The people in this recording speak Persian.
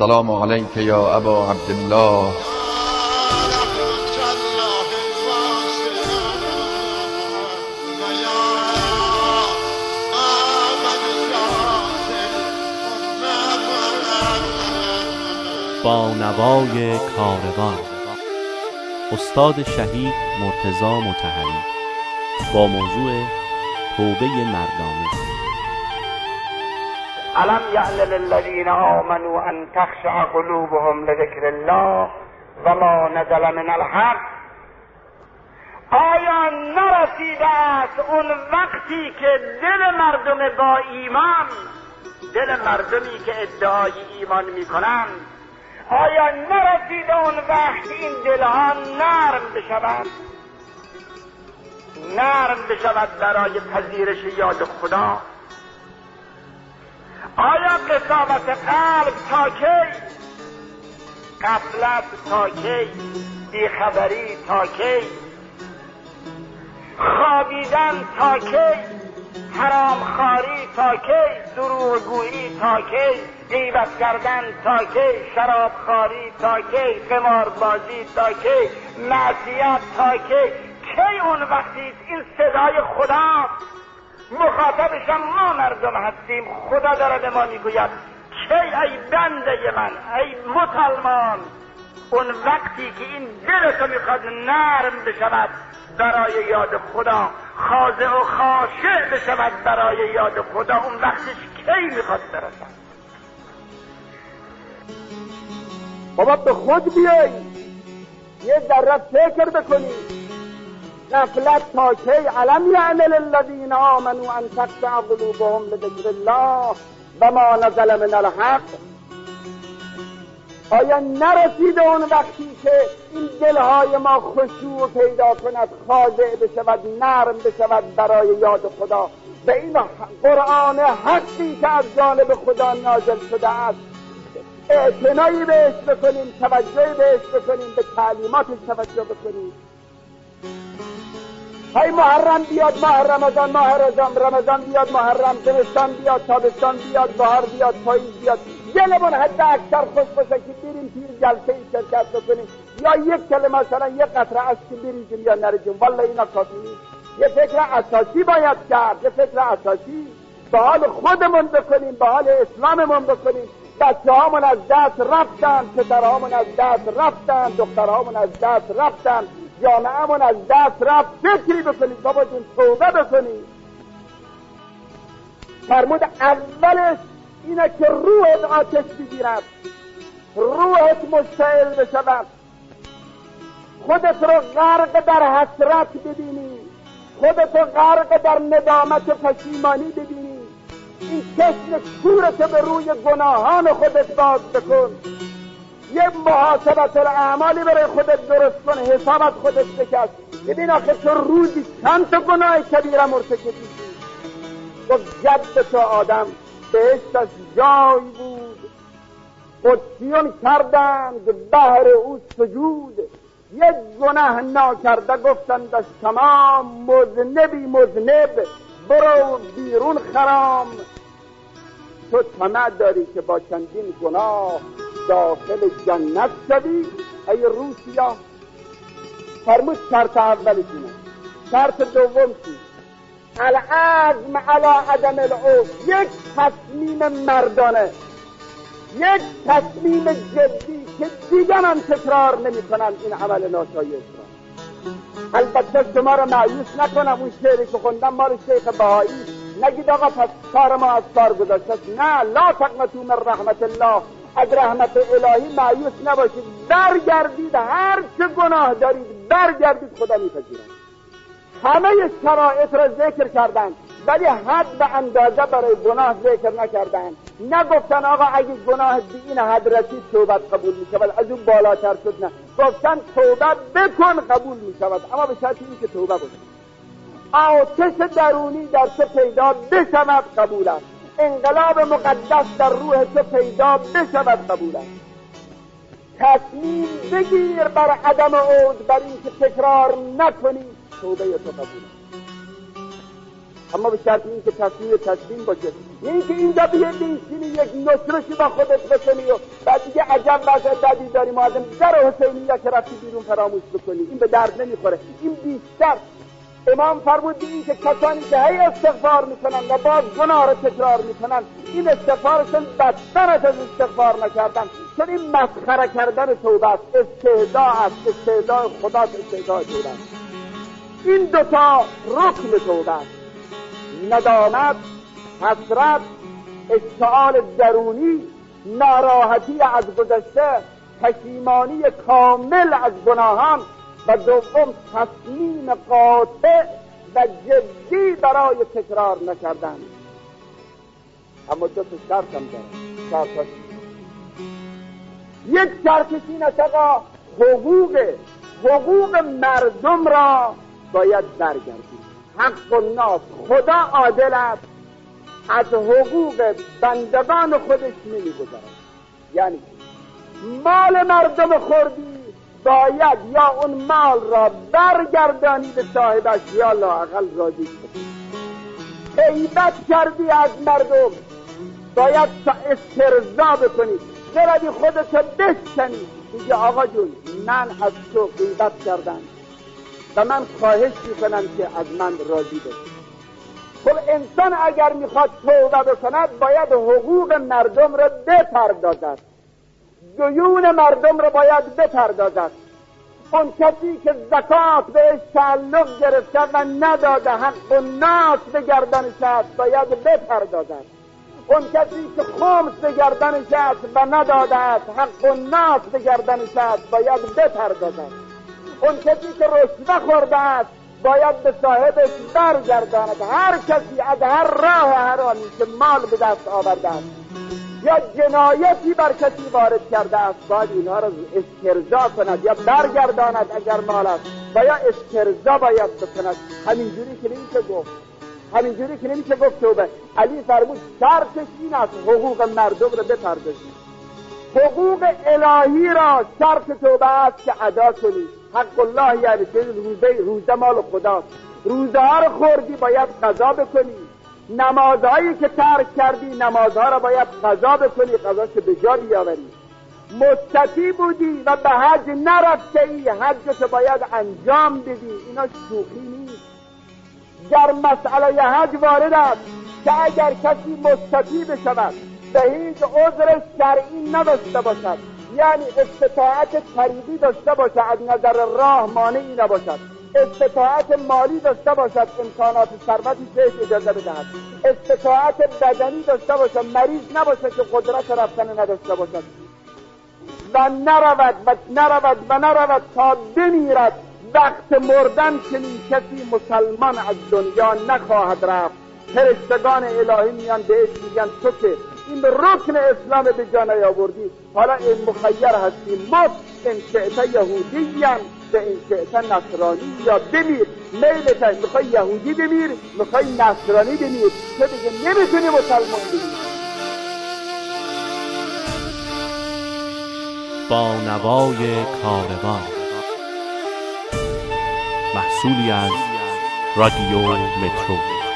السلام علیک یا ابا عبدالله. با نوای کاروان، استاد شهید مرتضی مطهری، با موضوع توبه مردانه. الم یعن للذین آمنوا ان تخشع قلوبهم لذکر الله و ما نزل من الحق. آیا نرسیده است اون وقتی که دل مردم با ایمان، دل مردمی که ادعای ایمان میکنند، آیا نرسیده اون وقتی این دلها نرم بشود برای پذیرش یاد خدا؟ آیا قساوت قلب تا کی؟ غفلت تا کی؟ بیخبری تا کی؟ خوابیدن تا کی؟ حرامخواری تا کی؟ دروغگویی تا کی؟ غیبت کردن تا کی؟ شرابخواری تا کی؟ قماربازی تا کی؟ معصیت تا کی؟ کی اون وقتی این صدای خدا؟ مخاطبش ما مردم هستیم. خدا داره به ما میگوید کی ای بنده من، ای مسلمان، اون وقتی که این دلتو میخواد نرم بشود برای یاد خدا، خاضع و خاشع بشود برای یاد خدا، اون وقتش کی میخواد برسد؟ بابا به خود بیای، یه ذره فکر بکنی. غفلت تا کی؟ الم یعن للذین آمنوا ان تخشع قلوبهم لذکر الله و ما نزل من الحق. آیا نرسیده اون وقتی که این دلهای ما خشوع پیدا کند، خاضع بشود، نرم بشود برای یاد خدا، به این قرآن حقی که از جانب خدا نازل شده است اعتنایی بهش بکنیم، توجه بهش بکنیم، به تعلیماتش توجه بکنیم. های محرم بیاد، ماه رمضان بیاد، محرم، زمستان بیاد، تابستان بیاد، بهار بیاد، پاییز بیاد، دلمون حتی اکثر خوش باشه که بریم پیر جلسه ای شرکت بکنیم، یا یک کلمه مثلا یک قطره اشک بریزیم یا نریزیم. والله اینا کافی نیست. یه فکر اساسی باید کرد، یه فکر اساسی به حال خودمون بکنیم، به حال اسلاممون بکنیم. بچه‌هامون از دست رفتن، پسرهامون از دست رفتن، دخترهامون از دست رفتن، جامعه‌مون از دست رفت. فکری بکنید بابا جون، توبه بکنید. فرمود اولش اینه که روحت آتش بگیرد، روحت مشتعل بشود، خودت رو غرق در حسرت ببینی، خودت رو غرق در ندامت و پشیمانی ببینی. این چشم کورت به روی گناهان خودت باز بکن، یه محاسبت اعمالی برای خودت درست کن، حسابت خودت بکش. ببین آخه تو روزی چند تا گناه کبیره مرتکب میشی. گفت جد تو آدم بهشتش جای بود، قدسیون کردند بهر او سجود، یک گناه ناکرده گفتندش تمام. مذنب برو بیرون خرام، تو طمع داری که با چندین گناه داخل جنت شدی ای روسیا. فرمود شرط اولی کنه. شرط دوم چی؟ العزم علی عدم العوف. یک تصمیم مردانه، یک تصمیم جدی که دیگه من تکرار نمی کنم این عمل ناشایست را. البته شما را مایوس نکنم. اون شعری که خوندم مال شیخ بهایی، نگید آقا پس کار ما از کار گذاشت. نه، لا تقنطوا من رحمت الله، از رحمت الهی مایوس نباشید، برگردید. هر چه گناه دارید برگردید، خدا میپذیرد. همه شرایط را ذکر کردند، ولی حد و اندازه برای گناه ذکر نکردند. نگفتن آقا اگه گناه به این حد رسید توبت قبول میشود، از اون بالاتر شد نه. گفتن توبت بکن قبول میشود، اما به شرط این که توبه بکنید. آتش درونی در تو پیدا بشود قبول است. انقلاب مقدس در روح تو پیدا بشود قبول است. تصمیم بگیر بر عدم عود، بر این که تکرار نکنی، توبه تو قبول است. اما به شرط این که تسلیم باشه، نه اینکه این دبیه دیشینی یک نصرشی با خودت بکنی و بعد دیگه عجب واسه بدی داری معظم سر حسینی یا که رفتی بیرون فراموش بکنی، این به درد نمیخوره. این بیشتر امام فرمود این که کسانی که هی استغفار میکنن و باز گناه را تکرار میکنن، این استغفارشون بدتر از استغفار نکردن، چون این مسخره کردن توبه است، استهزاء است، استهزاء خدا، استهزاء جورا. این دوتا رکن توبه است، ندامت، حسرت، اشتعال درونی، ناراحتی از گذشته، پشیمانی کامل از گناهان، و دوم تصمیم قاطع و جدی برای تکرار نکردن. اما دو تا شرط هم داره. یک شرطش این است آقا حقوق مردم را باید برگردید. حق الناس، خدا عادل است، از حقوق بندگان خودش نمیگذرد. یعنی مال مردم خوردی باید یا اون مال را برگردانی به صاحبش یا لااقل راضی شد. غیبت کردی از مردم باید استرضا بکنی، بروی خودت را بشکنی، میگه آقا جون من از تو غیبت کردم و من خواهش میکنم که از من راضی بشی. خب انسان اگر میخواد توبه بکند باید حقوق مردم را بپردازد، دیون مردم رو باید بپردازد. اون کسی که زکات بهش تعلق گرفته و نداده حق الناس به گردنش است باید بپردازد. اون کسی که خمس به گردنش است و نداده است حق الناس به گردنش است باید بپردازد. اون کسی که رشوه خورده است باید به صاحبش برگرداند. هر کسی از هر راه حرامی که مال به دست آورده است یا جنایتی بر کسی وارد کرده است باید اینها را استرضا کند یا برگرداند اگر مال است و یا استرضا باید بکند. همینجوری که نمیشه گفت توبه. علی فرمود شرطش این است حقوق مردم را بپردازید. حقوق الهی را شرط توبه است که ادا کنید. حق الله یعنی که روزه مال خداست، روزه ها را خوردی باید قضا بکنید. نمازهایی که ترک کردی نمازها را باید قضا بکنی، قضا که به جا بیاوری. مستطیع بودی و به حج نرفتی، حجت باید انجام بدی. اینا شوخی نیست. در مسئله حج وارد است که اگر کسی مستطیع بشود به هیچ عذر شرعی نداشته باشد، یعنی استطاعت طریقی داشته باشد، از نظر راه مانعی نباشد، استطاعت مالی داشته باشد، امکانات ثروتی بهش اجازه بدهد، استطاعت بدنی داشته باشد، مریض نباشد که قدرت رفتن نداشته باشد و نرود تا بمیرد. وقت مردن چنین کسی مسلمان از دنیا نخواهد رفت. فرشتگان الهی میان بهش میگن تو که این رکن اسلام به جان آوردی، حالا این مخیر هستی، ما این شئت یهودیان به این شئت نصرانی یا بمیر. میلت هست میخوای یهودی بمیر، میخوای نصرانی بمیر، تو دیگه نمیتونی مسلمان بمیر. با نوای کاروان، محصولی از رادیو مترو.